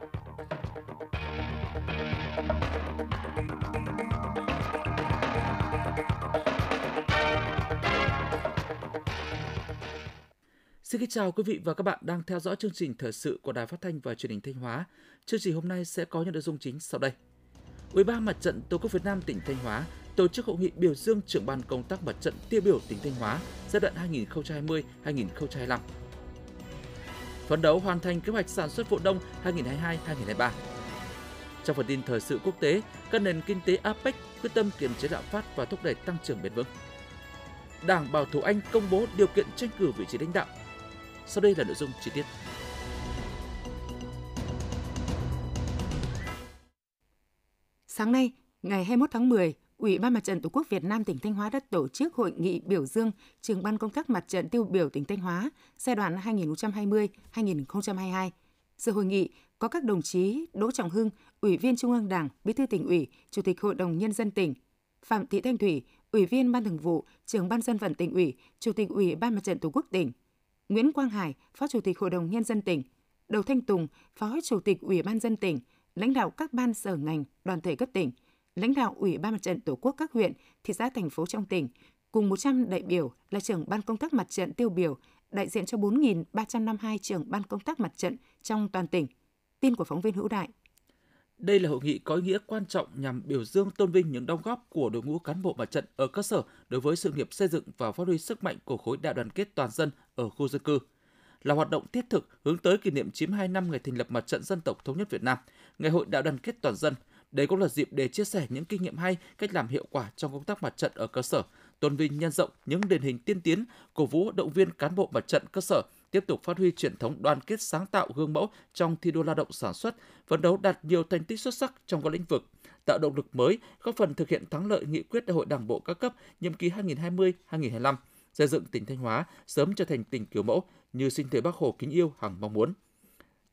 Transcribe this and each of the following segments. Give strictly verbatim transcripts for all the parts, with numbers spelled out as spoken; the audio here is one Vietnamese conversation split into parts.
Xin kính chào quý vị và các bạn đang theo dõi chương trình thời sự của Đài Phát thanh và Truyền hình Thanh Hóa. Chương trình hôm nay sẽ có những nội dung chính sau đây. Ủy ban Mặt trận Tổ quốc Việt Nam tỉnh Thanh Hóa tổ chức hội nghị biểu dương trưởng ban công tác mặt trận tiêu biểu tỉnh Thanh Hóa giai đoạn hai nghìn không trăm hai mươi đến hai nghìn không trăm hai mươi lăm. Phấn đấu hoàn thành kế hoạch sản xuất vụ đông hai nghìn không trăm hai mươi hai đến hai nghìn không trăm hai mươi ba. Trong phần tin thời sự quốc tế, các nền kinh tế a pếc quyết tâm kiềm chế lạm phát và thúc đẩy tăng trưởng bền vững. Đảng Bảo thủ Anh công bố điều kiện tranh cử vị trí lãnh đạo. Sau đây là nội dung chi tiết. Sáng nay, ngày hai mươi mốt tháng mười, Ủy ban Mặt trận Tổ quốc Việt Nam tỉnh Thanh Hóa đã tổ chức hội nghị biểu dương trưởng ban công tác mặt trận tiêu biểu tỉnh Thanh Hóa giai đoạn hai nghìn không trăm hai mươi đến hai nghìn không trăm hai mươi hai. Dự hội nghị có các đồng chí Đỗ Trọng Hưng, Ủy viên Trung ương Đảng, Bí thư tỉnh ủy, Chủ tịch Hội đồng Nhân dân tỉnh; Phạm Thị Thanh Thủy, Ủy viên Ban Thường vụ, Trưởng Ban Dân vận tỉnh ủy, Chủ tịch Ủy ban Mặt trận Tổ quốc tỉnh; Nguyễn Quang Hải, Phó Chủ tịch Hội đồng Nhân dân tỉnh; Đầu Thanh Tùng, Phó Chủ tịch Ủy ban dân tỉnh; lãnh đạo các ban sở ngành, đoàn thể cấp tỉnh, lãnh đạo Ủy ban Mặt trận Tổ quốc các huyện, thị xã, thành phố trong tỉnh, cùng một trăm đại biểu là trưởng ban công tác mặt trận tiêu biểu, đại diện cho bốn nghìn ba trăm năm mươi hai trưởng ban công tác mặt trận trong toàn tỉnh. Tin của phóng viên Hữu Đại. Đây là hội nghị có ý nghĩa quan trọng nhằm biểu dương, tôn vinh những đóng góp của đội ngũ cán bộ mặt trận ở cơ sở đối với sự nghiệp xây dựng và phát huy sức mạnh của khối đại đoàn kết toàn dân ở khu dân cư. Là hoạt động thiết thực hướng tới kỷ niệm chín mươi hai năm ngày thành lập Mặt trận Dân tộc Thống nhất Việt Nam, Ngày hội đại đoàn kết toàn dân. Đây cũng là dịp để chia sẻ những kinh nghiệm hay, cách làm hiệu quả trong công tác mặt trận ở cơ sở, tôn vinh nhân rộng những điển hình tiên tiến, cổ vũ động viên cán bộ mặt trận cơ sở tiếp tục phát huy truyền thống đoàn kết sáng tạo gương mẫu trong thi đua lao động sản xuất, phấn đấu đạt nhiều thành tích xuất sắc trong các lĩnh vực, tạo động lực mới, góp phần thực hiện thắng lợi nghị quyết đại hội đảng bộ các cấp nhiệm kỳ hai nghìn không trăm hai mươi đến hai nghìn không trăm hai mươi lăm, xây dựng tỉnh Thanh Hóa sớm trở thành tỉnh kiểu mẫu như sinh thời Bác Hồ kính yêu hằng mong muốn.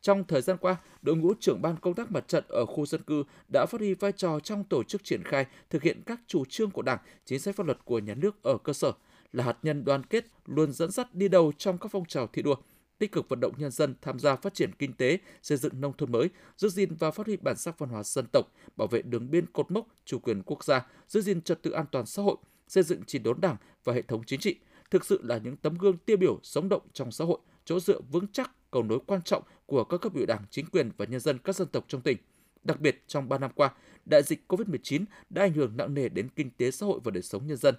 Trong thời gian qua, đội ngũ trưởng ban công tác mặt trận ở khu dân cư đã phát huy vai trò trong tổ chức triển khai, thực hiện các chủ trương của Đảng, chính sách pháp luật của nhà nước ở cơ sở, là hạt nhân đoàn kết, luôn dẫn dắt đi đầu trong các phong trào thi đua, tích cực vận động nhân dân tham gia phát triển kinh tế, xây dựng nông thôn mới, giữ gìn và phát huy bản sắc văn hóa dân tộc, bảo vệ đường biên cột mốc, chủ quyền quốc gia, giữ gìn trật tự an toàn xã hội, xây dựng chỉnh đốn Đảng và hệ thống chính trị, thực sự là những tấm gương tiêu biểu sống động trong xã hội, chỗ dựa vững chắc, cầu nối quan trọng của các cấp ủy Đảng, chính quyền và nhân dân các dân tộc trong tỉnh. Đặc biệt, trong ba năm qua, đại dịch cô vít mười chín đã ảnh hưởng nặng nề đến kinh tế xã hội và đời sống nhân dân.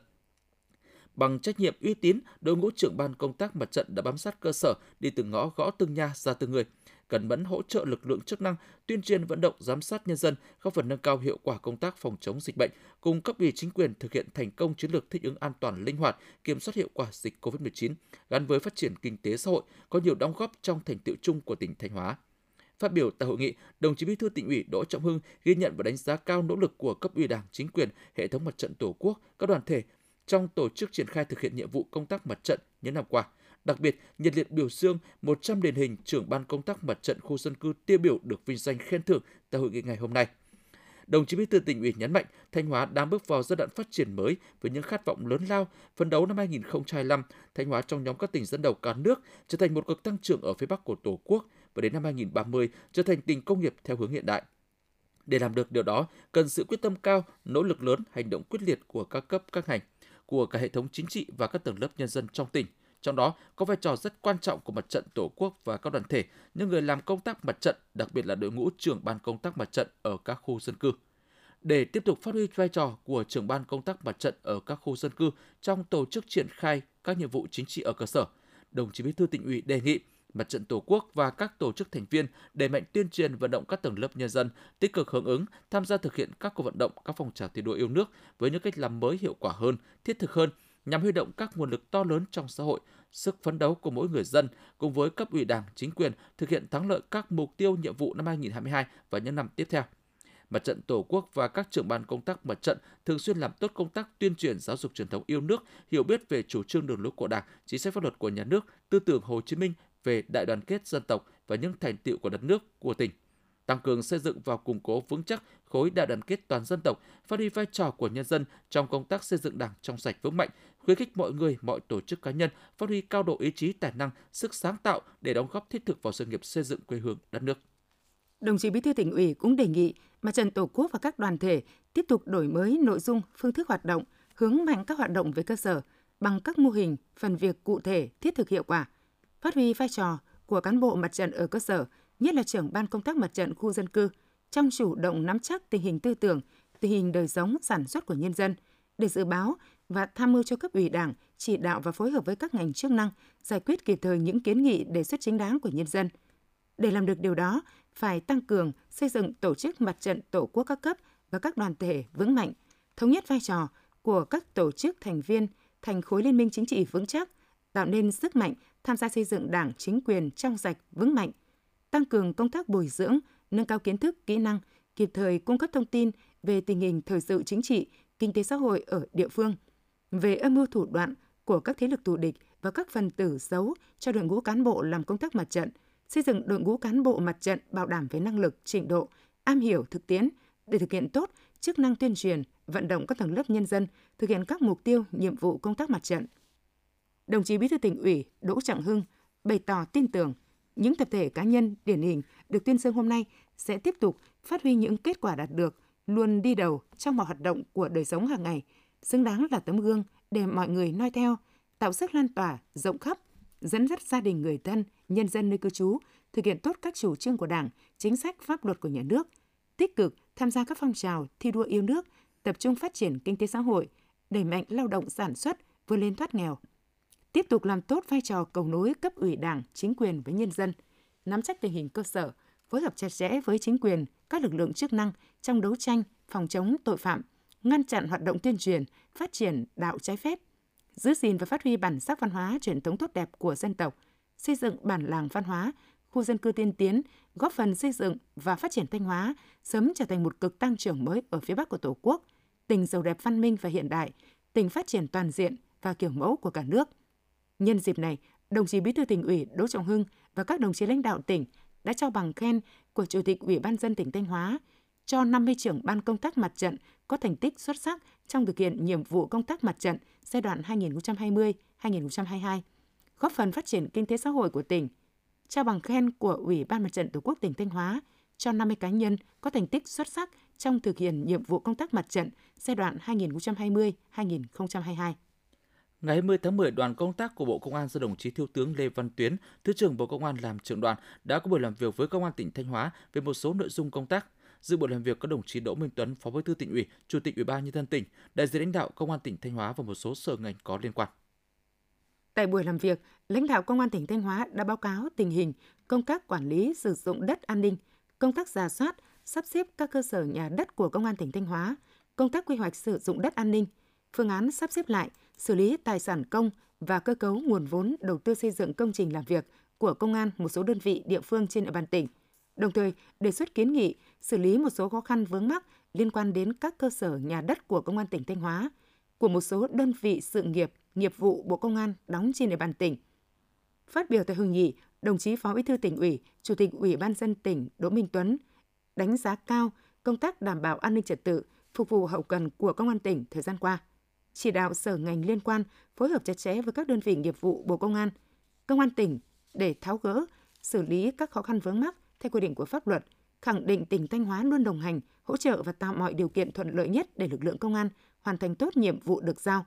Bằng trách nhiệm, uy tín, đội ngũ trưởng ban công tác mặt trận đã bám sát cơ sở, đi từng ngõ, gõ từng nhà, ra từng người, cần mẫn hỗ trợ lực lượng chức năng, tuyên truyền vận động, giám sát nhân dân, góp phần nâng cao hiệu quả công tác phòng chống dịch bệnh, cùng cấp ủy chính quyền thực hiện thành công chiến lược thích ứng an toàn, linh hoạt, kiểm soát hiệu quả dịch cô vít mười chín gắn với phát triển kinh tế xã hội, có nhiều đóng góp trong thành tựu chung của tỉnh Thanh Hóa. Phát biểu tại hội nghị, đồng chí Bí thư Tỉnh ủy Đỗ Trọng Hưng ghi nhận và đánh giá cao nỗ lực của cấp ủy Đảng, chính quyền, hệ thống mặt trận Tổ quốc, các đoàn thể trong tổ chức triển khai thực hiện nhiệm vụ công tác mặt trận những năm qua. Đặc biệt, nhiệt liệt biểu dương một trăm điển hình trưởng ban công tác mặt trận khu dân cư tiêu biểu được vinh danh khen thưởng tại hội nghị ngày hôm nay. Đồng chí Bí thư Tỉnh ủy nhấn mạnh, Thanh Hóa đang bước vào giai đoạn phát triển mới với những khát vọng lớn lao. Phấn đấu năm hai nghìn không trăm hai mươi lăm, Thanh Hóa trong nhóm các tỉnh dẫn đầu cả nước trở thành một cực tăng trưởng ở phía Bắc của Tổ quốc và đến năm hai nghìn không trăm ba mươi trở thành tỉnh công nghiệp theo hướng hiện đại. Để làm được điều đó, cần sự quyết tâm cao, nỗ lực lớn, hành động quyết liệt của các cấp các ngành, của cả hệ thống chính trị và các tầng lớp nhân dân trong tỉnh. Trong đó có vai trò rất quan trọng của mặt trận Tổ quốc và các đoàn thể, những người làm công tác mặt trận, đặc biệt là đội ngũ trưởng ban công tác mặt trận ở các khu dân cư. Để tiếp tục phát huy vai trò của trưởng ban công tác mặt trận ở các khu dân cư trong tổ chức triển khai các nhiệm vụ chính trị ở cơ sở, đồng chí Bí thư Tỉnh ủy đề nghị Mặt trận Tổ quốc và các tổ chức thành viên đẩy mạnh tuyên truyền vận động các tầng lớp nhân dân tích cực hưởng ứng, tham gia thực hiện các cuộc vận động, các phong trào thi đua yêu nước với những cách làm mới, hiệu quả hơn, thiết thực hơn, nhằm huy động các nguồn lực to lớn trong xã hội, sức phấn đấu của mỗi người dân cùng với cấp ủy Đảng, chính quyền thực hiện thắng lợi các mục tiêu, nhiệm vụ năm hai nghìn không trăm hai mươi hai và những năm tiếp theo. Mặt trận Tổ quốc và các trưởng ban công tác mặt trận thường xuyên làm tốt công tác tuyên truyền, giáo dục truyền thống yêu nước, hiểu biết về chủ trương đường lối của Đảng, chính sách pháp luật của nhà nước, tư tưởng Hồ Chí Minh về đại đoàn kết dân tộc và những thành tựu của đất nước, của tỉnh. Tăng cường xây dựng và củng cố vững chắc khối đại đoàn kết toàn dân tộc, phát huy vai trò của nhân dân trong công tác xây dựng Đảng trong sạch vững mạnh, khuyến khích mọi người, mọi tổ chức cá nhân phát huy cao độ ý chí, tài năng, sức sáng tạo để đóng góp thiết thực vào sự nghiệp xây dựng quê hương đất nước. Đồng chí Bí thư Tỉnh ủy cũng đề nghị Mặt trận Tổ quốc và các đoàn thể tiếp tục đổi mới nội dung, phương thức hoạt động, hướng mạnh các hoạt động về cơ sở bằng các mô hình, phần việc cụ thể, thiết thực hiệu quả, phát huy vai trò của cán bộ mặt trận ở cơ sở, nhất là trưởng ban công tác mặt trận khu dân cư, trong chủ động nắm chắc tình hình tư tưởng, tình hình đời sống, sản xuất của nhân dân, để dự báo và tham mưu cho cấp ủy Đảng, chỉ đạo và phối hợp với các ngành chức năng, giải quyết kịp thời những kiến nghị đề xuất chính đáng của nhân dân. Để làm được điều đó, phải tăng cường xây dựng tổ chức mặt trận tổ quốc các cấp và các đoàn thể vững mạnh, thống nhất vai trò của các tổ chức thành viên thành khối liên minh chính trị vững chắc, tạo nên sức mạnh tham gia xây dựng Đảng, chính quyền trong sạch vững mạnh, tăng cường công tác bồi dưỡng, nâng cao kiến thức, kỹ năng, kịp thời cung cấp thông tin về tình hình thời sự chính trị, kinh tế xã hội ở địa phương, về âm mưu thủ đoạn của các thế lực thù địch và các phần tử xấu cho đội ngũ cán bộ làm công tác mặt trận, xây dựng đội ngũ cán bộ mặt trận bảo đảm về năng lực, trình độ, am hiểu thực tiễn để thực hiện tốt chức năng tuyên truyền, vận động các tầng lớp nhân dân thực hiện các mục tiêu, nhiệm vụ công tác mặt trận. Đồng chí Bí thư Tỉnh ủy Đỗ Trọng Hưng bày tỏ tin tưởng những tập thể cá nhân điển hình được tuyên dương hôm nay sẽ tiếp tục phát huy những kết quả đạt được, luôn đi đầu trong mọi hoạt động của đời sống hàng ngày, xứng đáng là tấm gương để mọi người noi theo, tạo sức lan tỏa rộng khắp, dẫn dắt gia đình, người thân, nhân dân nơi cư trú thực hiện tốt các chủ trương của Đảng, chính sách pháp luật của nhà nước, tích cực tham gia các phong trào thi đua yêu nước, tập trung phát triển kinh tế xã hội, đẩy mạnh lao động sản xuất, vươn lên thoát nghèo. Tiếp tục làm tốt vai trò cầu nối cấp ủy Đảng, chính quyền với nhân dân, nắm chắc tình hình cơ sở, phối hợp chặt chẽ với chính quyền, các lực lượng chức năng trong đấu tranh, phòng chống tội phạm, ngăn chặn hoạt động tuyên truyền, phát triển đạo trái phép, giữ gìn và phát huy bản sắc văn hóa truyền thống tốt đẹp của dân tộc, xây dựng bản làng văn hóa, khu dân cư tiên tiến, góp phần xây dựng và phát triển Thanh Hóa sớm trở thành một cực tăng trưởng mới ở phía Bắc của Tổ quốc, tỉnh giàu đẹp, văn minh và hiện đại, tỉnh phát triển toàn diện và kiểu mẫu của cả nước. Nhân dịp này, đồng chí Bí thư Tỉnh ủy Đỗ Trọng Hưng và các đồng chí lãnh đạo tỉnh đã trao bằng khen của Chủ tịch Ủy ban nhân dân tỉnh Thanh Hóa cho năm mươi trưởng ban công tác mặt trận có thành tích xuất sắc trong thực hiện nhiệm vụ công tác mặt trận giai đoạn hai nghìn không trăm hai mươi đến hai nghìn không trăm hai mươi hai, góp phần phát triển kinh tế xã hội của tỉnh. Trao bằng khen của Ủy ban Mặt trận Tổ quốc tỉnh Thanh Hóa cho năm mươi cá nhân có thành tích xuất sắc trong thực hiện nhiệm vụ công tác mặt trận giai đoạn hai nghìn không trăm hai mươi đến hai nghìn không trăm hai mươi hai. Ngày hai mươi tháng mười, đoàn công tác của Bộ Công an do đồng chí Thiếu tướng Lê Văn Tuyến, Thứ trưởng Bộ Công an làm trưởng đoàn đã có buổi làm việc với Công an tỉnh Thanh Hóa về một số nội dung công tác. Dự buổi làm việc có đồng chí Đỗ Minh Tuấn, Phó Bí thư Tỉnh ủy, Chủ tịch Ủy ban nhân dân tỉnh, đại diện lãnh đạo Công an tỉnh Thanh Hóa và một số sở ngành có liên quan. Tại buổi làm việc, lãnh đạo Công an tỉnh Thanh Hóa đã báo cáo tình hình, công tác quản lý sử dụng đất an ninh, công tác rà soát, sắp xếp các cơ sở nhà đất của Công an tỉnh Thanh Hóa, công tác quy hoạch sử dụng đất an ninh, phương án sắp xếp lại, xử lý tài sản công và cơ cấu nguồn vốn đầu tư xây dựng công trình làm việc của Công an một số đơn vị địa phương trên địa bàn tỉnh, đồng thời đề xuất kiến nghị xử lý một số khó khăn vướng mắc liên quan đến các cơ sở nhà đất của Công an tỉnh Thanh Hóa, của một số đơn vị sự nghiệp, nghiệp vụ Bộ Công an đóng trên địa bàn tỉnh. Phát biểu tại hội nghị, đồng chí Phó Bí thư Tỉnh ủy, Chủ tịch Ủy ban nhân dân tỉnh Đỗ Minh Tuấn đánh giá cao công tác đảm bảo an ninh trật tự, phục vụ hậu cần của Công an tỉnh thời gian qua, chỉ đạo sở ngành liên quan phối hợp chặt chẽ với các đơn vị nghiệp vụ Bộ Công an, Công an tỉnh để tháo gỡ, xử lý các khó khăn vướng mắc theo quy định của pháp luật, khẳng định tỉnh Thanh Hóa luôn đồng hành, hỗ trợ và tạo mọi điều kiện thuận lợi nhất để lực lượng công an hoàn thành tốt nhiệm vụ được giao.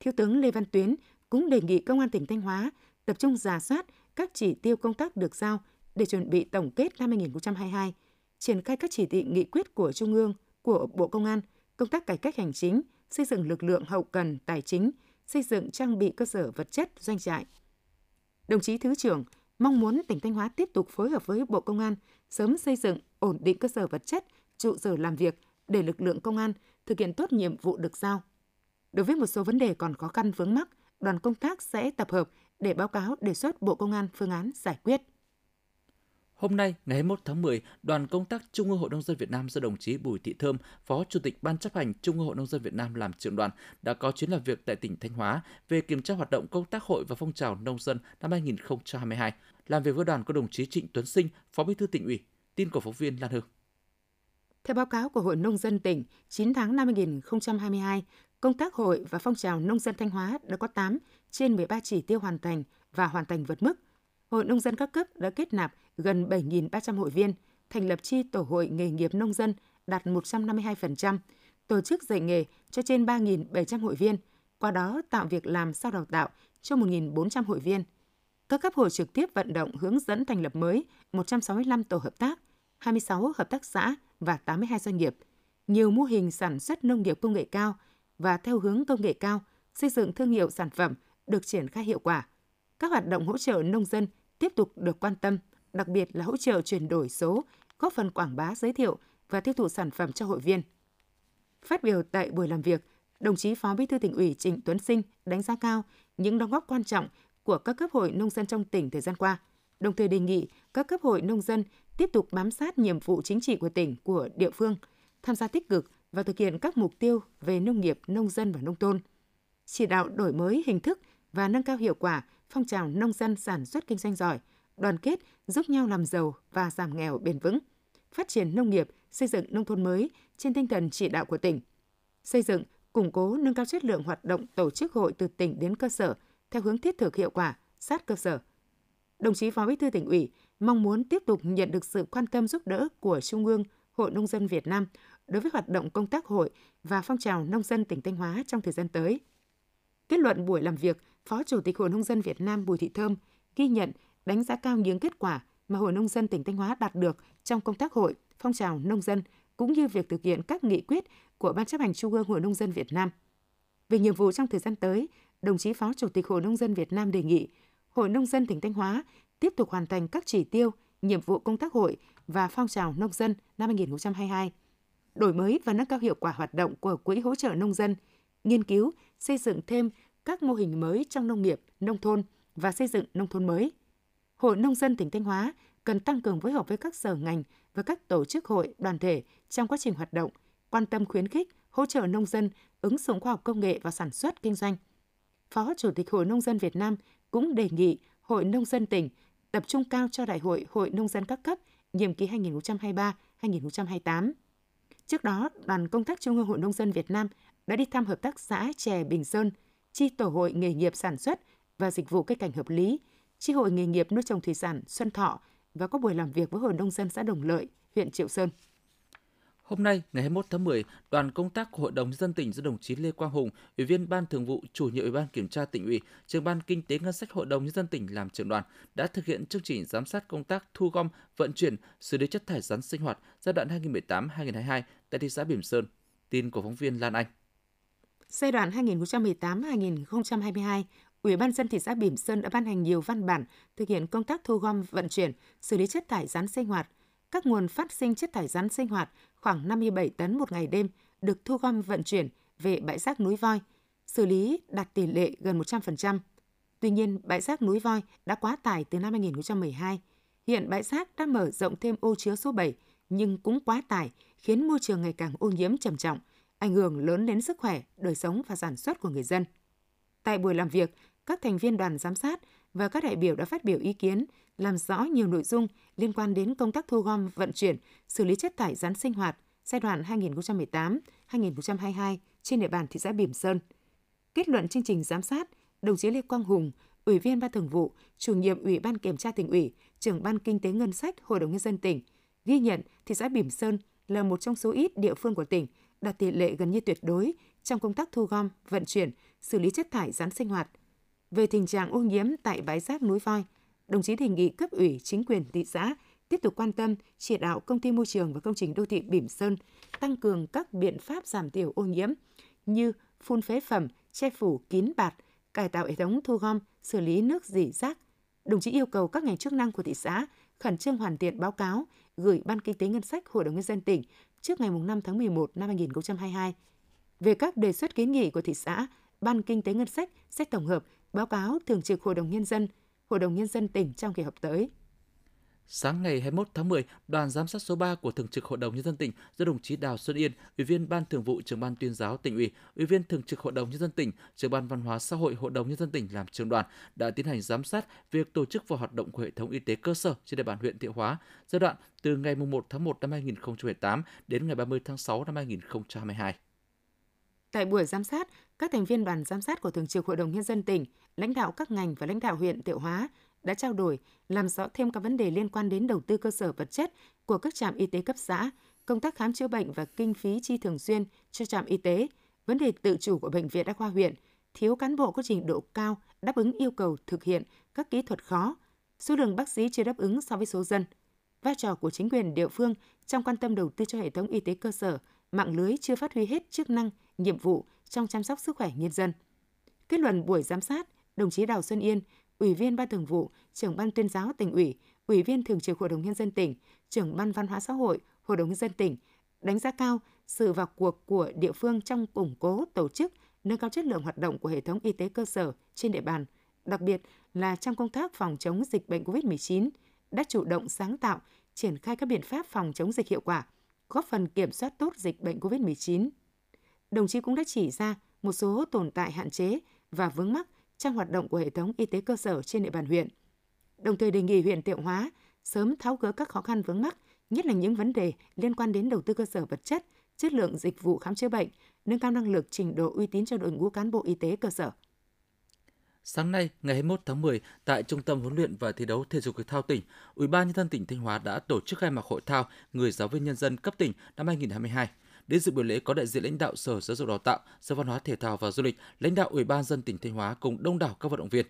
Thiếu tướng Lê Văn Tuyến cũng đề nghị Công an tỉnh Thanh Hóa tập trung rà soát các chỉ tiêu công tác được giao để chuẩn bị tổng kết năm hai nghìn không trăm hai mươi hai, triển khai các chỉ thị nghị quyết của Trung ương, của Bộ Công an, công tác cải cách hành chính, xây dựng lực lượng hậu cần tài chính, xây dựng trang bị cơ sở vật chất doanh trại. Đồng chí Thứ trưởng mong muốn tỉnh Thanh Hóa tiếp tục phối hợp với Bộ Công an sớm xây dựng ổn định cơ sở vật chất, trụ sở làm việc để lực lượng công an thực hiện tốt nhiệm vụ được giao. Đối với một số vấn đề còn khó khăn vướng mắc, đoàn công tác sẽ tập hợp để báo cáo đề xuất Bộ Công an phương án giải quyết. Hôm nay, ngày hai mươi mốt tháng mười, đoàn công tác Trung ương Hội Nông dân Việt Nam do đồng chí Bùi Thị Thơm, Phó Chủ tịch Ban chấp hành Trung ương Hội Nông dân Việt Nam làm trưởng đoàn đã có chuyến làm việc tại tỉnh Thanh Hóa về kiểm tra hoạt động công tác hội và phong trào nông dân năm hai nghìn không trăm hai mươi hai. Làm việc với đoàn có đồng chí Trịnh Tuấn Sinh, Phó Bí thư Tỉnh ủy. Tin của phóng viên Lan Hương. Theo báo cáo của Hội Nông dân tỉnh, chín tháng năm hai nghìn không trăm hai mươi hai, công tác hội và phong trào nông dân Thanh Hóa đã có tám trên mười ba chỉ tiêu hoàn thành và hoàn thành vượt mức. Hội Nông dân các cấp đã kết nạp gần bảy nghìn ba trăm hội viên, thành lập chi tổ hội nghề nghiệp nông dân đạt một trăm năm mươi hai phần trăm, tổ chức dạy nghề cho trên ba nghìn bảy trăm hội viên, qua đó tạo việc làm sau đào tạo cho một nghìn bốn trăm hội viên. Các cấp hội trực tiếp vận động hướng dẫn thành lập mới một trăm sáu mươi lăm tổ hợp tác, hai mươi sáu hợp tác xã và tám mươi hai doanh nghiệp. Nhiều mô hình sản xuất nông nghiệp công nghệ cao và theo hướng công nghệ cao, xây dựng thương hiệu sản phẩm được triển khai hiệu quả. Các hoạt động hỗ trợ nông dân tiếp tục được quan tâm, đặc biệt là hỗ trợ chuyển đổi số, góp phần quảng bá giới thiệu và tiêu thụ sản phẩm cho hội viên. Phát biểu tại buổi làm việc, đồng chí Phó Bí thư Tỉnh ủy Trịnh Tuấn Sinh đánh giá cao những đóng góp quan trọng của các cấp hội nông dân trong tỉnh thời gian qua, đồng thời đề nghị các cấp hội nông dân tiếp tục bám sát nhiệm vụ chính trị của tỉnh, của địa phương, tham gia tích cực và thực hiện các mục tiêu về nông nghiệp, nông dân và nông thôn, chỉ đạo đổi mới hình thức và nâng cao hiệu quả phong trào nông dân sản xuất kinh doanh giỏi, đoàn kết giúp nhau làm giàu và giảm nghèo bền vững, phát triển nông nghiệp, xây dựng nông thôn mới trên tinh thần chỉ đạo của tỉnh, xây dựng, củng cố, nâng cao chất lượng hoạt động tổ chức hội từ tỉnh đến cơ sở theo hướng thiết thực hiệu quả, sát cơ sở. Đồng chí Phó Bí thư Tỉnh ủy mong muốn tiếp tục nhận được sự quan tâm giúp đỡ của Trung ương, Hội Nông dân Việt Nam đối với hoạt động công tác hội và phong trào nông dân tỉnh Thanh Hóa trong thời gian tới. Kết luận buổi làm việc, Phó Chủ tịch Hội Nông dân Việt Nam Bùi Thị Thơm ghi nhận, đánh giá cao những kết quả mà Hội Nông dân tỉnh Thanh Hóa đạt được trong công tác hội, phong trào nông dân, cũng như việc thực hiện các nghị quyết của Ban chấp hành Trung ương Hội Nông dân Việt Nam. Về nhiệm vụ trong thời gian tới, đồng chí Phó Chủ tịch Hội Nông dân Việt Nam đề nghị Hội Nông dân tỉnh Thanh Hóa tiếp tục hoàn thành các chỉ tiêu, nhiệm vụ công tác hội và phong trào nông dân năm hai nghìn không trăm hai mươi hai, đổi mới và nâng cao hiệu quả hoạt động của Quỹ hỗ trợ nông dân, nghiên cứu, xây dựng thêm các mô hình mới trong nông nghiệp, nông thôn và xây dựng nông thôn mới. Hội Nông dân tỉnh Thanh Hóa cần tăng cường phối hợp với các sở ngành và các tổ chức hội, đoàn thể trong quá trình hoạt động, quan tâm khuyến khích, hỗ trợ nông dân ứng dụng khoa học công nghệ vào sản xuất kinh doanh. Phó Chủ tịch Hội Nông dân Việt Nam cũng đề nghị Hội Nông dân tỉnh tập trung cao cho Đại hội Hội Nông dân các cấp nhiệm kỳ hai nghìn không trăm hai mươi ba đến hai nghìn không trăm hai mươi tám. Trước đó, đoàn công tác Trung ương Hội Nông dân Việt Nam đã đi thăm hợp tác xã chè Bỉm Sơn, chi tổ hội nghề nghiệp sản xuất và dịch vụ cây cảnh hợp lý, chi hội nghề nghiệp nuôi trồng thủy sản Xuân Thọ và có buổi làm việc với Hội Nông dân xã Đồng Lợi, huyện Triệu Sơn. Hôm nay, ngày hai mươi mốt tháng mười, đoàn công tác của Hội đồng dân tỉnh do đồng chí Lê Quang Hùng, Ủy viên Ban Thường vụ, Chủ nhiệm Ủy ban Kiểm tra Tỉnh ủy, Trưởng ban Kinh tế Ngân sách Hội đồng nhân dân tỉnh làm trưởng đoàn đã thực hiện chương trình giám sát công tác thu gom, vận chuyển, xử lý chất thải rắn sinh hoạt giai đoạn hai nghìn không trăm mười tám đến hai nghìn không trăm hai mươi hai tại thị xã Bỉm Sơn. Tin của phóng viên Lan Anh. Giai đoạn hai nghìn không trăm mười tám đến hai nghìn không trăm hai mươi hai, Ủy ban nhân dân thị xã Bỉm Sơn đã ban hành nhiều văn bản thực hiện công tác thu gom, vận chuyển, xử lý chất thải rắn sinh hoạt. Các nguồn phát sinh chất thải rắn sinh hoạt khoảng năm mươi bảy tấn một ngày đêm được thu gom vận chuyển về bãi rác núi Voi, xử lý đạt tỷ lệ gần một trăm phần trăm. Tuy nhiên, bãi rác núi Voi đã quá tải từ năm hai nghìn không trăm mười hai. Hiện bãi rác đã mở rộng thêm ô chứa số bảy nhưng cũng quá tải, khiến môi trường ngày càng ô nhiễm trầm trọng, ảnh hưởng lớn đến sức khỏe, đời sống và sản xuất của người dân. Tại buổi làm việc, các thành viên đoàn giám sát và các đại biểu đã phát biểu ý kiến, làm rõ nhiều nội dung liên quan đến công tác thu gom, vận chuyển, xử lý chất thải rắn sinh hoạt giai đoạn hai nghìn không trăm mười tám đến hai nghìn không trăm hai mươi hai trên địa bàn thị xã Bỉm Sơn. Kết luận chương trình giám sát, đồng chí Lê Quang Hùng, Ủy viên Ban Thường vụ, Chủ nhiệm Ủy ban Kiểm tra Tỉnh ủy, Trưởng ban Kinh tế Ngân sách Hội đồng nhân dân tỉnh ghi nhận thị xã Bỉm Sơn là một trong số ít địa phương của tỉnh đạt tỷ lệ gần như tuyệt đối trong công tác thu gom, vận chuyển, xử lý chất thải rắn sinh hoạt. Về tình trạng ô nhiễm tại bãi rác núi Voi, đồng chí đề nghị cấp ủy, chính quyền thị xã tiếp tục quan tâm chỉ đạo Công ty Môi trường và Công trình Đô thị Bỉm Sơn tăng cường các biện pháp giảm thiểu ô nhiễm như phun phế phẩm, che phủ kín bạt, cải tạo hệ thống thu gom, xử lý nước rỉ rác. Đồng chí yêu cầu các ngành chức năng của thị xã khẩn trương hoàn thiện báo cáo gửi Ban Kinh tế Ngân sách Hội đồng nhân dân tỉnh trước ngày năm tháng mười một năm hai nghìn không trăm hai mươi hai. Về các đề xuất kiến nghị của thị xã, Ban Kinh tế Ngân sách sẽ tổng hợp báo cáo Thường trực Hội đồng nhân dân, Hội đồng nhân dân tỉnh trong kỳ họp tới. Sáng ngày hai mươi mốt tháng mười, đoàn giám sát số ba của Thường trực Hội đồng nhân dân tỉnh do đồng chí Đào Xuân Yên, Ủy viên Ban Thường vụ, Trưởng ban Tuyên giáo Tỉnh ủy, Ủy viên Thường trực Hội đồng nhân dân tỉnh, Trưởng ban Văn hóa xã hội Hội đồng nhân dân tỉnh làm trưởng đoàn đã tiến hành giám sát việc tổ chức và hoạt động của hệ thống y tế cơ sở trên địa bàn huyện Thiệu Hóa giai đoạn từ ngày mùng một tháng một năm hai nghìn không trăm mười tám đến ngày ba mươi tháng sáu năm hai nghìn không trăm hai mươi hai. Tại buổi giám sát, các thành viên đoàn giám sát của Thường trực Hội đồng nhân dân tỉnh, lãnh đạo các ngành và lãnh đạo huyện Thiệu Hóa đã trao đổi, làm rõ thêm các vấn đề liên quan đến đầu tư cơ sở vật chất của các trạm y tế cấp xã, công tác khám chữa bệnh và kinh phí chi thường xuyên cho trạm y tế, vấn đề tự chủ của bệnh viện đa khoa huyện, thiếu cán bộ có trình độ cao đáp ứng yêu cầu thực hiện các kỹ thuật khó, số lượng bác sĩ chưa đáp ứng so với số dân, vai trò của chính quyền địa phương trong quan tâm đầu tư cho hệ thống y tế cơ sở, mạng lưới chưa phát huy hết chức năng, nhiệm vụ trong chăm sóc sức khỏe nhân dân. Kết luận buổi giám sát, đồng chí Đào Xuân Yên, Ủy viên Ban Thường vụ, Trưởng Ban Tuyên giáo Tỉnh ủy, Ủy viên Thường trực Hội đồng Nhân dân tỉnh, Trưởng Ban Văn hóa Xã hội, Hội đồng Nhân dân tỉnh, đánh giá cao sự vào cuộc của địa phương trong củng cố tổ chức, nâng cao chất lượng hoạt động của hệ thống y tế cơ sở trên địa bàn, đặc biệt là trong công tác phòng chống dịch bệnh covid mười chín, đã chủ động sáng tạo, triển khai các biện pháp phòng chống dịch hiệu quả, góp phần kiểm soát tốt dịch bệnh covid mười chín. Đồng chí cũng đã chỉ ra một số tồn tại hạn chế và vướng mắc trong hoạt động của hệ thống y tế cơ sở trên địa bàn huyện. Đồng thời đề nghị huyện Thiệu Hóa sớm tháo gỡ các khó khăn vướng mắc, nhất là những vấn đề liên quan đến đầu tư cơ sở vật chất, chất lượng dịch vụ khám chữa bệnh, nâng cao năng lực trình độ uy tín cho đội ngũ cán bộ y tế cơ sở. Sáng nay, ngày hai mươi mốt tháng mười, tại Trung tâm huấn luyện và thi đấu thể dục thể thao tỉnh, Ủy ban Nhân dân tỉnh Thanh Hóa đã tổ chức khai mạc hội thao Người giáo viên nhân dân cấp tỉnh năm hai nghìn không trăm hai mươi hai. Đến dự buổi lễ có đại diện lãnh đạo Sở Giáo dục Đào tạo, Sở Văn hóa Thể thao và Du lịch, lãnh đạo Ủy ban Nhân dân tỉnh Thanh Hóa cùng đông đảo các vận động viên.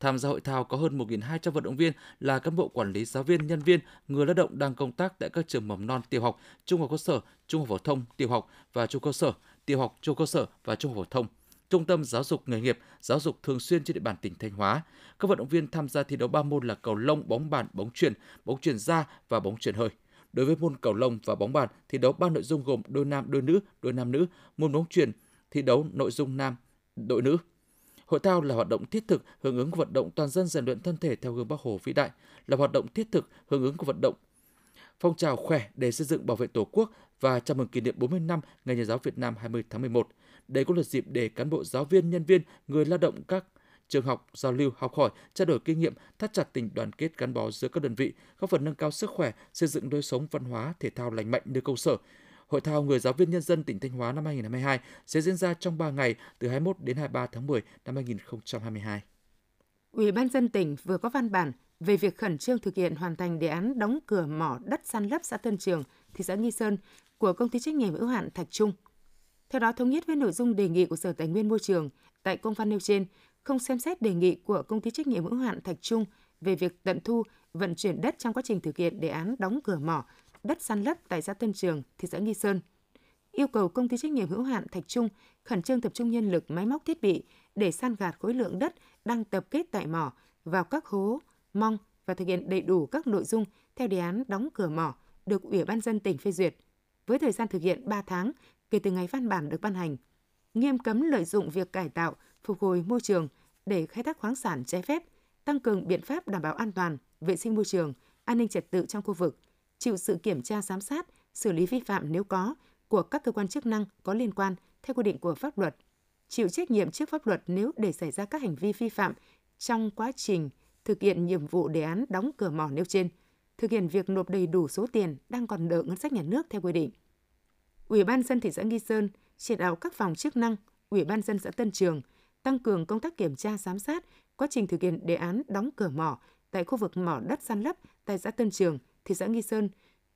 Tham gia hội thao có hơn một nghìn hai trăm vận động viên là cán bộ quản lý, giáo viên, nhân viên, người lao động đang công tác tại các trường mầm non, tiểu học, trung học cơ sở, trung học phổ thông, tiểu học và trung cơ sở, tiểu học, trung cơ sở và trung học phổ thông, trung tâm giáo dục nghề nghiệp, giáo dục thường xuyên trên địa bàn tỉnh Thanh Hóa. Các vận động viên tham gia thi đấu ba môn là cầu lông, bóng bàn, bóng chuyền, bóng chuyền ra và bóng chuyền hơi. Đối với môn cầu lông và bóng bàn, thi đấu ba nội dung gồm đôi nam, đôi nữ, đôi nam nữ, môn bóng chuyền thi đấu nội dung nam, đội nữ. Hội thao là hoạt động thiết thực hưởng ứng của vận động toàn dân rèn luyện thân thể theo gương Bác Hồ vĩ đại, là hoạt động thiết thực hưởng ứng của vận động phong trào khỏe để xây dựng bảo vệ Tổ quốc và chào mừng kỷ niệm bốn mươi năm Ngày Nhà giáo Việt Nam hai mươi tháng mười một. Đây cũng là dịp để cán bộ, giáo viên, nhân viên, người lao động các trường học giao lưu, học hỏi, trao đổi kinh nghiệm, thắt chặt tình đoàn kết gắn bó giữa các đơn vị, góp phần nâng cao sức khỏe, xây dựng đời sống văn hóa thể thao lành mạnh nơi công sở. Hội thao Người giáo viên nhân dân tỉnh Thanh Hóa năm hai nghìn không trăm hai mươi hai sẽ diễn ra trong ba ngày từ hai mươi mốt đến hai mươi ba tháng mười năm hai nghìn không trăm hai mươi hai. Ủy ban nhân dân tỉnh vừa có văn bản về việc khẩn trương thực hiện hoàn thành đề án đóng cửa mỏ đất san lấp xã Tân Trường, thị xã Nghi Sơn của công ty trách nhiệm hữu hạn Thạch Trung. Theo đó, thống nhất với nội dung đề nghị của Sở Tài nguyên Môi trường tại công văn nêu trên, không xem xét đề nghị của công ty trách nhiệm hữu hạn Thạch Trung về việc tận thu, vận chuyển đất trong quá trình thực hiện đề án đóng cửa mỏ đất san lấp tại xã Tân Trường, thị xã Nghi Sơn. Yêu cầu công ty trách nhiệm hữu hạn Thạch Trung khẩn trương tập trung nhân lực, máy móc, thiết bị để san gạt khối lượng đất đang tập kết tại mỏ vào các hố, mong và thực hiện đầy đủ các nội dung theo đề án đóng cửa mỏ được Ủy ban nhân dân tỉnh phê duyệt, với thời gian thực hiện ba tháng kể từ ngày văn bản được ban hành. Nghiêm cấm lợi dụng việc cải tạo, phục hồi môi trường để khai thác khoáng sản trái phép, tăng cường biện pháp đảm bảo an toàn, vệ sinh môi trường, an ninh trật tự trong khu vực, chịu sự kiểm tra giám sát, xử lý vi phạm nếu có của các cơ quan chức năng có liên quan theo quy định của pháp luật, chịu trách nhiệm trước pháp luật nếu để xảy ra các hành vi vi phạm trong quá trình thực hiện nhiệm vụ đề án đóng cửa mỏ nêu trên, thực hiện việc nộp đầy đủ số tiền đang còn nợ ngân sách nhà nước theo quy định. Ủy ban nhân dân thị xã Nghi Sơn chỉ đạo các phòng chức năng, Ủy ban nhân dân xã Tân Trường tăng cường công tác kiểm tra giám sát quá trình thực hiện đề án đóng cửa mỏ tại khu vực mỏ đất san lấp tại xã Tân Trường, thị xã Nghi Sơn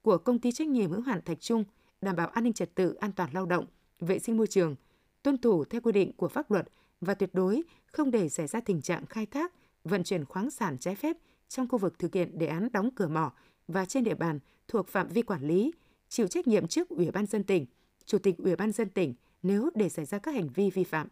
của công ty trách nhiệm hữu hạn Thạch Trung, đảm bảo an ninh trật tự, an toàn lao động, vệ sinh môi trường, tuân thủ theo quy định của pháp luật và tuyệt đối không để xảy ra tình trạng khai thác, vận chuyển khoáng sản trái phép trong khu vực thực hiện đề án đóng cửa mỏ và trên địa bàn thuộc phạm vi quản lý, chịu trách nhiệm trước Ủy ban nhân dân tỉnh, Chủ tịch Ủy ban nhân dân tỉnh nếu để xảy ra các hành vi vi phạm.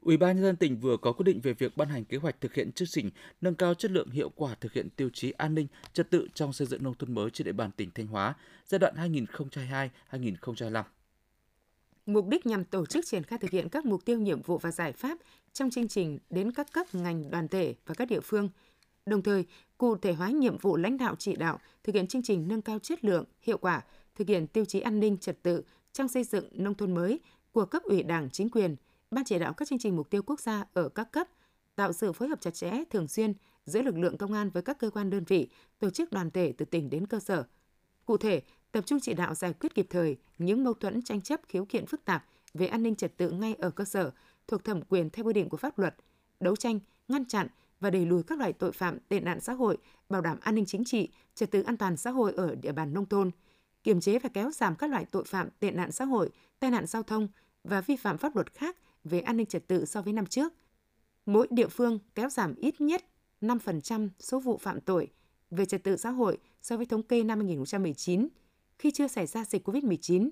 Ủy ban nhân dân tỉnh vừa có quyết định về việc ban hành kế hoạch thực hiện chương trình nâng cao chất lượng, hiệu quả thực hiện tiêu chí an ninh trật tự trong xây dựng nông thôn mới trên địa bàn tỉnh Thanh Hóa giai đoạn hai nghìn không trăm hai mươi hai đến hai nghìn không trăm hai mươi lăm. Mục đích nhằm tổ chức triển khai thực hiện các mục tiêu, nhiệm vụ và giải pháp trong chương trình đến các cấp ngành, đoàn thể và các địa phương. Đồng thời, cụ thể hóa nhiệm vụ lãnh đạo chỉ đạo thực hiện chương trình nâng cao chất lượng, hiệu quả thực hiện tiêu chí an ninh trật tự trong xây dựng nông thôn mới của cấp ủy Đảng, chính quyền, Ban chỉ đạo các chương trình mục tiêu quốc gia ở các cấp, tạo sự phối hợp chặt chẽ, thường xuyên giữa lực lượng công an với các cơ quan, đơn vị, tổ chức, đoàn thể từ tỉnh đến cơ sở. Cụ thể, tập trung chỉ đạo giải quyết kịp thời những mâu thuẫn, tranh chấp, khiếu kiện phức tạp về an ninh trật tự ngay ở cơ sở, thuộc thẩm quyền theo quy định của pháp luật, đấu tranh, ngăn chặn và đẩy lùi các loại tội phạm, tệ nạn xã hội, bảo đảm an ninh chính trị, trật tự an toàn xã hội ở địa bàn nông thôn, kiềm chế và kéo giảm các loại tội phạm, tệ nạn xã hội, tai nạn giao thông và vi phạm pháp luật khác về an ninh trật tự so với năm trước. Mỗi địa phương kéo giảm ít nhất năm phần trăm số vụ phạm tội về trật tự xã hội so với thống kê năm hai không một chín khi chưa xảy ra dịch covid mười chín.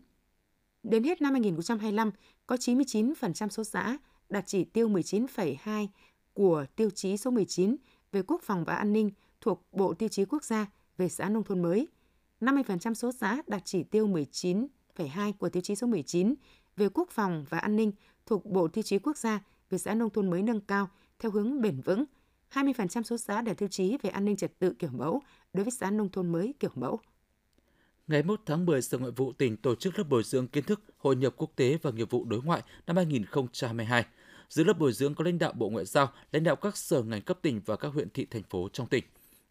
Đến hết năm hai không hai lăm, có chín mươi chín phần trăm số xã đạt chỉ tiêu mười chín phẩy hai của tiêu chí số mười chín về quốc phòng và an ninh thuộc Bộ Tiêu chí Quốc gia về xã nông thôn mới, năm mươi phần trăm số xã đạt chỉ tiêu mười chín phẩy hai của tiêu chí số mười chín về quốc phòng và an ninh thuộc Bộ Tiêu chí Quốc gia về xã nông thôn mới nâng cao theo hướng bền vững, hai mươi phần trăm số xã đạt tiêu chí về an ninh trật tự kiểu mẫu đối với xã nông thôn mới kiểu mẫu. Ngày mười một tháng mười, Sở Ngoại vụ tỉnh tổ chức lớp bồi dưỡng kiến thức hội nhập quốc tế và nghiệp vụ đối ngoại năm hai không hai hai. Dự lớp bồi dưỡng có lãnh đạo Bộ Ngoại giao, lãnh đạo các sở ngành cấp tỉnh và các huyện thị thành phố trong tỉnh.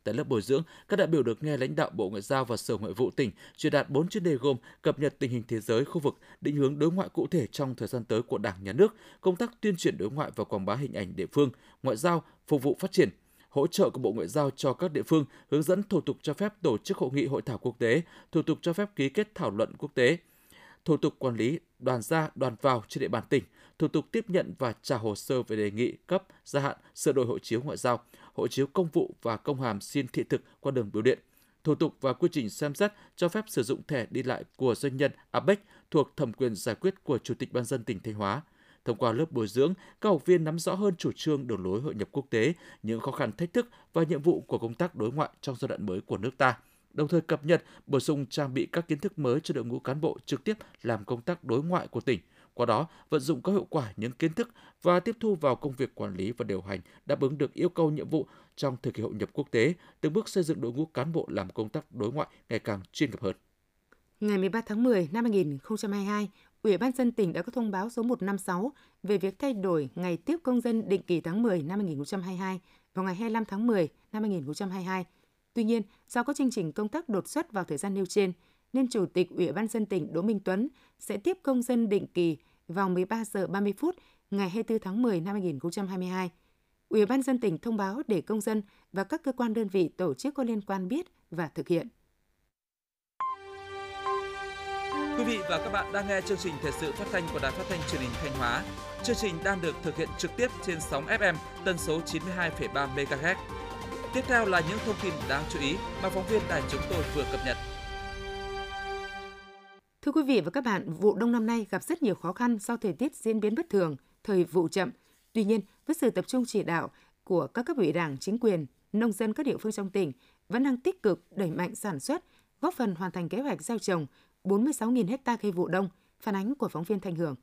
Tại lớp bồi dưỡng, các đại biểu được nghe lãnh đạo Bộ Ngoại giao và Sở Ngoại vụ tỉnh truyền đạt bốn chuyên đề gồm cập nhật tình hình thế giới, khu vực, định hướng đối ngoại cụ thể trong thời gian tới của Đảng, Nhà nước, công tác tuyên truyền đối ngoại và quảng bá hình ảnh địa phương, ngoại giao, phục vụ phát triển, hỗ trợ của Bộ Ngoại giao cho các địa phương, hướng dẫn thủ tục cho phép tổ chức hội nghị hội thảo quốc tế, thủ tục cho phép ký kết thảo luận quốc tế, thủ tục quản lý đoàn ra, đoàn vào trên địa bàn tỉnh, thủ tục tiếp nhận và trả hồ sơ về đề nghị cấp, gia hạn, sửa đổi hộ chiếu ngoại giao, hộ chiếu công vụ và công hàm xin thị thực qua đường bưu điện, thủ tục và quy trình xem xét cho phép sử dụng thẻ đi lại của doanh nhân a pếc thuộc thẩm quyền giải quyết của Chủ tịch Ban nhân dân tỉnh Thanh Hóa. Thông qua lớp bồi dưỡng, các học viên nắm rõ hơn chủ trương, đường lối hội nhập quốc tế, những khó khăn, thách thức và nhiệm vụ của công tác đối ngoại trong giai đoạn mới của nước ta, đồng thời cập nhật, bổ sung, trang bị các kiến thức mới cho đội ngũ cán bộ trực tiếp làm công tác đối ngoại của tỉnh. Qua đó, vận dụng có hiệu quả những kiến thức và tiếp thu vào công việc quản lý và điều hành, đáp ứng được yêu cầu nhiệm vụ trong thời kỳ hội nhập quốc tế, từng bước xây dựng đội ngũ cán bộ làm công tác đối ngoại ngày càng chuyên nghiệp hơn. Ngày mười ba tháng mười năm hai không hai hai, Ủy ban nhân dân tỉnh đã có thông báo số một trăm năm mươi sáu về việc thay đổi ngày tiếp công dân định kỳ tháng mười năm hai không hai hai vào ngày hai mươi lăm tháng mười năm hai không hai hai. Tuy nhiên, do có chương trình công tác đột xuất vào thời gian nêu trên, nên Chủ tịch Ủy ban nhân dân tỉnh Đỗ Minh Tuấn sẽ tiếp công dân định kỳ vào mười ba giờ ba mươi phút ngày hai mươi tư tháng mười năm hai không hai hai. Ủy ban nhân dân tỉnh thông báo để công dân và các cơ quan đơn vị tổ chức có liên quan biết và thực hiện. Quý vị và các bạn đang nghe chương trình thời sự phát thanh của Đài Phát thanh Truyền hình Thanh Hóa. Chương trình đang được thực hiện trực tiếp trên sóng ép em tần số chín mươi hai phẩy ba mê ga héc. Tiếp theo là những thông tin đáng chú ý mà phóng viên đài chúng tôi vừa cập nhật. Thưa quý vị và các bạn, vụ đông năm nay gặp rất nhiều khó khăn do thời tiết diễn biến bất thường, thời vụ chậm. Tuy nhiên, với sự tập trung chỉ đạo của các cấp ủy Đảng, chính quyền, nông dân các địa phương trong tỉnh vẫn đang tích cực đẩy mạnh sản xuất, góp phần hoàn thành kế hoạch gieo trồng bốn mươi sáu nghìn ha cây vụ đông. Phản ánh của phóng viên Thanh Hường.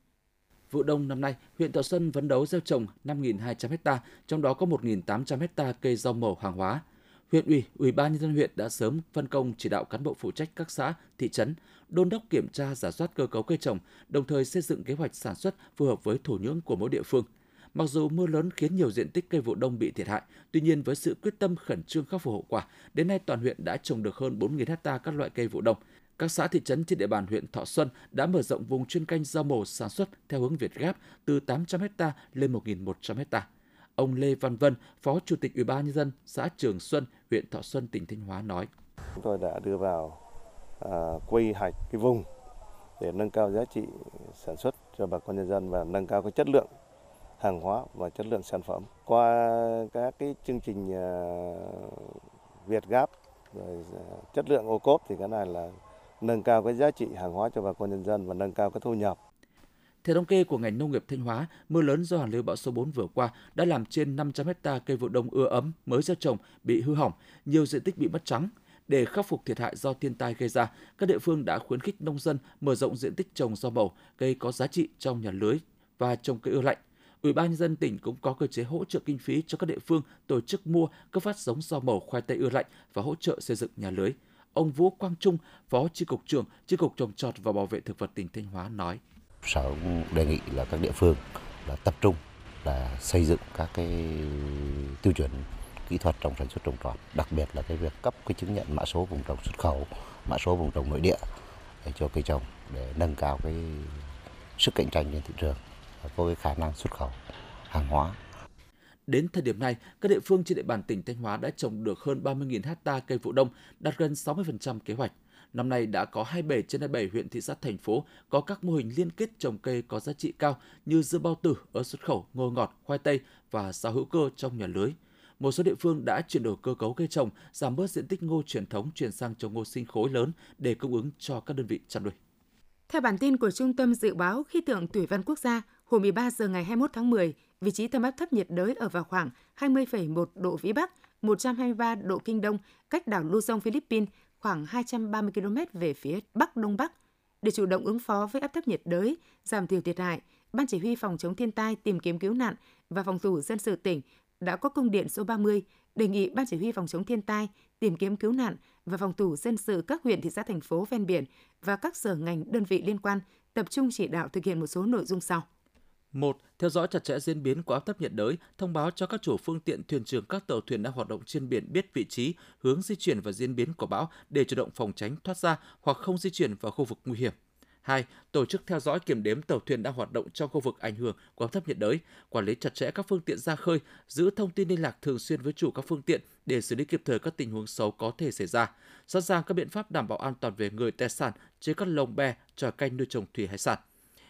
Vụ đông năm nay, huyện Thọ Xuân phấn đấu gieo trồng năm nghìn hai trăm ha, trong đó có một nghìn tám trăm ha cây rau màu hàng hóa. Huyện ủy, Ủy ban nhân dân huyện đã sớm phân công chỉ đạo cán bộ phụ trách các xã, thị trấn đôn đốc kiểm tra, rà soát cơ cấu cây trồng, đồng thời xây dựng kế hoạch sản xuất phù hợp với thổ nhưỡng của mỗi địa phương. Mặc dù mưa lớn khiến nhiều diện tích cây vụ đông bị thiệt hại, tuy nhiên với sự quyết tâm khẩn trương khắc phục hậu quả, đến nay toàn huyện đã trồng được hơn bốn nghìn ha các loại cây vụ đông. Các xã thị trấn trên địa bàn huyện Thọ Xuân đã mở rộng vùng chuyên canh rau màu sản xuất theo hướng VietGAP từ tám trăm ha lên một nghìn một trăm ha. Ông Lê Văn Vân, Phó Chủ tịch Ủy ban nhân dân xã Trường Xuân, huyện Thọ Xuân, tỉnh Thanh Hóa nói: Chúng tôi đã đưa vào à, quy hoạch cái vùng để nâng cao giá trị sản xuất cho bà con nhân dân và nâng cao cái chất lượng hàng hóa và chất lượng sản phẩm. Qua các cái chương trình à, VietGAP rồi à, chất lượng ô cốp thì cái này là nâng cao cái giá trị hàng hóa cho bà con nhân dân và nâng cao cái thu nhập. Theo thống kê của ngành nông nghiệp Thanh Hóa, mưa lớn do hoàn lưu bão số bốn vừa qua đã làm trên năm trăm ha cây vụ đông ưa ấm mới gieo trồng bị hư hỏng, nhiều diện tích bị mất trắng. Để khắc phục thiệt hại do thiên tai gây ra, các địa phương đã khuyến khích nông dân mở rộng diện tích trồng rau màu, cây có giá trị trong nhà lưới và trồng cây ưa lạnh. Ủy ban nhân dân tỉnh cũng có cơ chế hỗ trợ kinh phí cho các địa phương tổ chức mua, cấp phát giống rau màu, khoai tây ưa lạnh và hỗ trợ xây dựng nhà lưới. Ông Vũ Quang Trung, Phó Chi cục trưởng Chi cục Trồng trọt và Bảo vệ thực vật tỉnh Thanh Hóa nói: Sở đề nghị là các địa phương là tập trung là xây dựng các cái tiêu chuẩn kỹ thuật trong sản xuất trồng trọt, đặc biệt là cái việc cấp cái chứng nhận mã số vùng trồng xuất khẩu, mã số vùng trồng nội địa để cho cây trồng để nâng cao cái sức cạnh tranh trên thị trường và có cái khả năng xuất khẩu hàng hóa. Đến thời điểm này, các địa phương trên địa bàn tỉnh Thanh Hóa đã trồng được hơn ba mươi nghìn ha cây vụ đông, đạt gần sáu mươi phần trăm kế hoạch. Năm nay đã có hai mươi bảy trên hai mươi bảy huyện, thị xã, thành phố có các mô hình liên kết trồng cây có giá trị cao như dưa bao tử, ớt xuất khẩu, ngô ngọt, khoai tây và rau hữu cơ trong nhà lưới. Một số địa phương đã chuyển đổi cơ cấu cây trồng, giảm bớt diện tích ngô truyền thống chuyển sang trồng ngô sinh khối lớn để cung ứng cho các đơn vị chăn nuôi. Theo bản tin của Trung tâm Dự báo Khí tượng Thủy văn Quốc gia, hồi mười ba giờ ngày hai mươi mốt tháng mười, vị trí tâm áp thấp nhiệt đới ở vào khoảng hai mươi phẩy một độ Vĩ Bắc, một trăm hai mươi ba độ Kinh Đông, cách đảo Luzon, Philippines khoảng hai trăm ba mươi ki lô mét về phía Bắc Đông Bắc. Để chủ động ứng phó với áp thấp nhiệt đới, giảm thiểu thiệt hại, Ban Chỉ huy Phòng chống thiên tai, tìm kiếm cứu nạn và Phòng thủ dân sự tỉnh đã có công điện số ba mươi đề nghị Ban Chỉ huy Phòng chống thiên tai, tìm kiếm cứu nạn và Phòng thủ dân sự các huyện, thị xã, thành phố ven biển và các sở ngành, đơn vị liên quan tập trung chỉ đạo thực hiện một số nội dung sau. một. Theo dõi chặt chẽ diễn biến của áp thấp nhiệt đới, thông báo cho các chủ phương tiện, thuyền trưởng các tàu thuyền đang hoạt động trên biển biết vị trí, hướng di chuyển và diễn biến của bão để chủ động phòng tránh, thoát ra hoặc không di chuyển vào khu vực nguy hiểm. hai. Tổ chức theo dõi, kiểm đếm tàu thuyền đang hoạt động trong khu vực ảnh hưởng của áp thấp nhiệt đới, quản lý chặt chẽ các phương tiện ra khơi, giữ thông tin liên lạc thường xuyên với chủ các phương tiện để xử lý kịp thời các tình huống xấu có thể xảy ra, sẵn sàng các biện pháp đảm bảo an toàn về người, tài sản trên các lồng bè, tròi canh nuôi trồng thủy hải sản.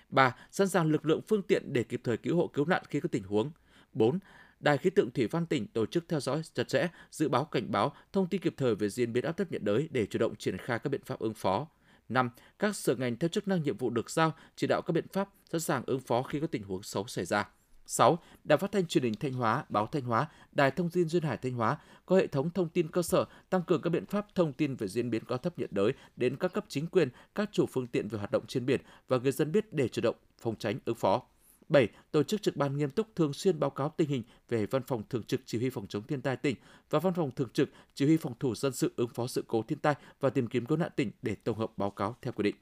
ba. Sẵn sàng lực lượng, phương tiện để kịp thời cứu hộ, cứu nạn khi có tình huống. bốn. Đài Khí tượng Thủy văn tỉnh tổ chức theo dõi chặt chẽ, dự báo, cảnh báo, thông tin kịp thời về diễn biến áp thấp nhiệt đới để chủ động triển khai các biện pháp ứng phó. năm. Các sở ngành theo chức năng nhiệm vụ được giao, chỉ đạo các biện pháp sẵn sàng ứng phó khi có tình huống xấu xảy ra. sáu. Đài Phát thanh Truyền hình Thanh Hóa, Báo Thanh Hóa, Đài Thông tin Duyên Hải Thanh Hóa có hệ thống thông tin cơ sở, tăng cường các biện pháp thông tin về diễn biến của áp thấp nhiệt đới đến các cấp chính quyền, các chủ phương tiện về hoạt động trên biển và người dân biết để chủ động phòng tránh, ứng phó. bảy. Tổ chức trực ban nghiêm túc, thường xuyên báo cáo tình hình về Văn phòng Thường trực Chỉ huy Phòng chống thiên tai tỉnh và Văn phòng Thường trực Chỉ huy Phòng thủ dân sự, ứng phó sự cố thiên tai và tìm kiếm cứu nạn tỉnh để tổng hợp báo cáo theo quy định.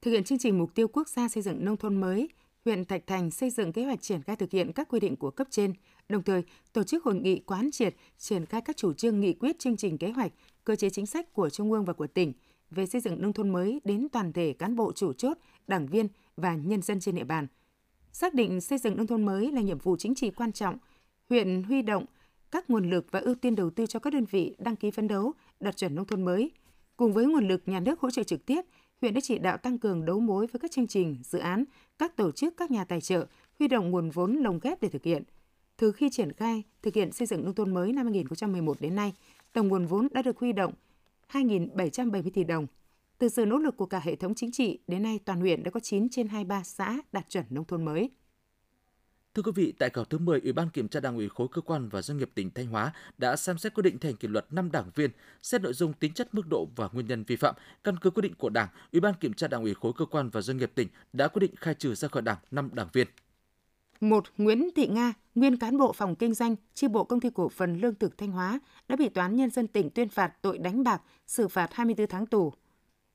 Thực hiện chương trình mục tiêu quốc gia xây dựng nông thôn mới, huyện Thạch Thành xây dựng kế hoạch triển khai thực hiện các quy định của cấp trên, đồng thời tổ chức hội nghị quán triệt triển khai các chủ trương, nghị quyết, chương trình, kế hoạch, cơ chế chính sách của Trung ương và của tỉnh về xây dựng nông thôn mới đến toàn thể cán bộ chủ chốt, đảng viên và nhân dân trên địa bàn. Xác định xây dựng nông thôn mới là nhiệm vụ chính trị quan trọng, huyện huy động các nguồn lực và ưu tiên đầu tư cho các đơn vị đăng ký phấn đấu đạt chuẩn nông thôn mới. Cùng với nguồn lực nhà nước hỗ trợ trực tiếp, huyện đã chỉ đạo tăng cường đấu mối với các chương trình, dự án, các tổ chức, các nhà tài trợ, huy động nguồn vốn lồng ghép để thực hiện. Từ khi triển khai thực hiện xây dựng nông thôn mới năm hai không một một đến nay, tổng nguồn vốn đã được huy động hai nghìn bảy trăm bảy mươi tỷ đồng. Từ sự nỗ lực của cả hệ thống chính trị, đến nay toàn huyện đã có chín trên hai mươi ba xã đạt chuẩn nông thôn mới. Thưa quý vị, tại kỳ họp thứ mười, Ủy ban Kiểm tra Đảng ủy khối cơ quan và doanh nghiệp tỉnh Thanh Hóa đã xem xét quyết định thi hành kỷ luật năm đảng viên, xét nội dung, tính chất, mức độ và nguyên nhân vi phạm. Căn cứ quyết định của Đảng, Ủy ban Kiểm tra Đảng ủy khối cơ quan và doanh nghiệp tỉnh đã quyết định khai trừ ra khỏi Đảng năm đảng viên. một. Nguyễn Thị Nga, nguyên cán bộ phòng kinh doanh, chi bộ Công ty Cổ phần Lương thực Thanh Hóa, đã bị Toán Nhân dân tỉnh tuyên phạt tội đánh bạc, xử phạt hai mươi tư tháng tù.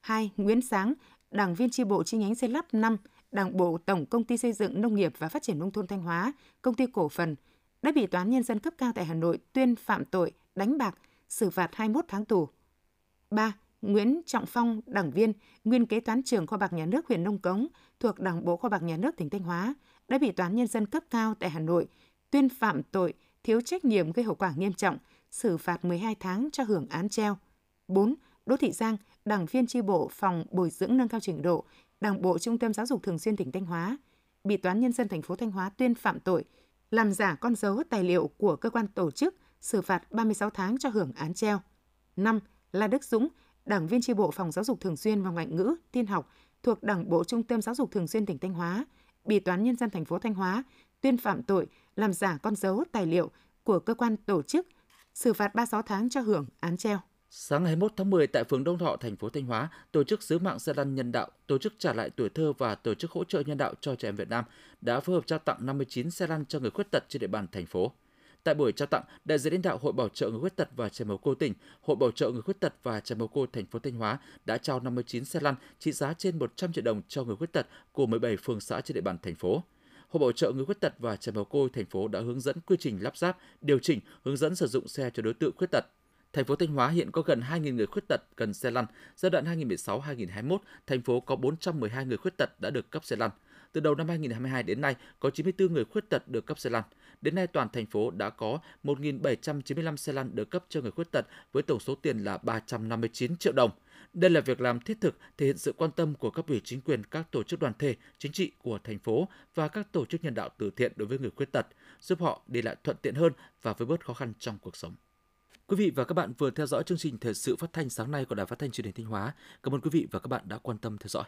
hai. Nguyễn Sáng, đảng viên chi bộ chi nhánh Xây Lắp năm, Đảng bộ Tổng Công ty Xây dựng Nông nghiệp và Phát triển Nông thôn Thanh Hóa, Công ty Cổ phần, đã bị Toán Nhân dân cấp cao tại Hà Nội tuyên phạm tội đánh bạc, xử phạt hai mươi mốt tháng tù. ba. Nguyễn Trọng Phong, đảng viên, nguyên kế toán trưởng Kho bạc Nhà nước huyện Nông Cống thuộc Đảng bộ Kho bạc Nhà nước tỉnh Thanh Hóa, đã bị Toán Nhân dân cấp cao tại Hà Nội tuyên phạm tội thiếu trách nhiệm gây hậu quả nghiêm trọng, xử phạt mười hai tháng cho hưởng án treo. bốn. Đỗ Thị Giang, đảng viên chi bộ phòng bồi dưỡng nâng cao trình độ, Đảng bộ Trung tâm Giáo dục Thường xuyên tỉnh Thanh Hóa, bị Toán Nhân dân thành phố Thanh Hóa tuyên phạm tội làm giả con dấu tài liệu của cơ quan tổ chức, xử phạt ba mươi sáu tháng cho hưởng án treo. năm. La Đức Dũng, đảng viên chi bộ phòng Giáo dục Thường xuyên và Ngoại ngữ, Tin học thuộc Đảng bộ Trung tâm Giáo dục Thường xuyên tỉnh Thanh Hóa, bị Toán Nhân dân thành phố Thanh Hóa tuyên phạm tội làm giả con dấu tài liệu của cơ quan tổ chức, xử phạt ba mươi sáu tháng cho hưởng án treo. Sáng ngày hai mươi mốt tháng mười, tại phường Đông Thọ, thành phố Thanh Hóa, tổ chức Sứ mạng Xe lăn nhân đạo, tổ chức Trả lại tuổi thơ và tổ chức Hỗ trợ nhân đạo cho trẻ em Việt Nam đã phối hợp trao tặng năm mươi chín xe lăn cho người khuyết tật trên địa bàn thành phố. Tại buổi trao tặng, đại diện lãnh đạo Hội Bảo trợ người khuyết tật và trẻ mồ côi tỉnh, Hội Bảo trợ người khuyết tật và trẻ mồ côi thành phố Thanh Hóa đã trao năm mươi chín xe lăn trị giá trên một trăm triệu đồng cho người khuyết tật của mười bảy phường xã trên địa bàn thành phố. Hội Bảo trợ người khuyết tật và trẻ mồ côi thành phố đã hướng dẫn quy trình lắp ráp, điều chỉnh, hướng dẫn sử dụng xe cho đối tượng khuyết tật. Thành phố Thanh Hóa hiện có gần hai nghìn người khuyết tật cần xe lăn. Giai đoạn hai nghìn không trăm mười sáu đến hai nghìn không trăm hai mươi mốt, thành phố có bốn trăm mười hai người khuyết tật đã được cấp xe lăn. Từ đầu năm hai nghìn không trăm hai mươi hai đến nay, có chín mươi tư người khuyết tật được cấp xe lăn. Đến nay, toàn thành phố đã có một nghìn bảy trăm chín mươi lăm xe lăn được cấp cho người khuyết tật với tổng số tiền là ba trăm năm mươi chín triệu đồng. Đây là việc làm thiết thực thể hiện sự quan tâm của cấp ủy chính quyền, các tổ chức đoàn thể, chính trị của thành phố và các tổ chức nhân đạo từ thiện đối với người khuyết tật, giúp họ đi lại thuận tiện hơn và vơi bớt khó khăn trong cuộc sống. Quý vị và các bạn vừa theo dõi chương trình Thời sự phát thanh sáng nay của Đài Phát thanh Truyền hình Thanh Hóa. Cảm ơn quý vị và các bạn đã quan tâm theo dõi.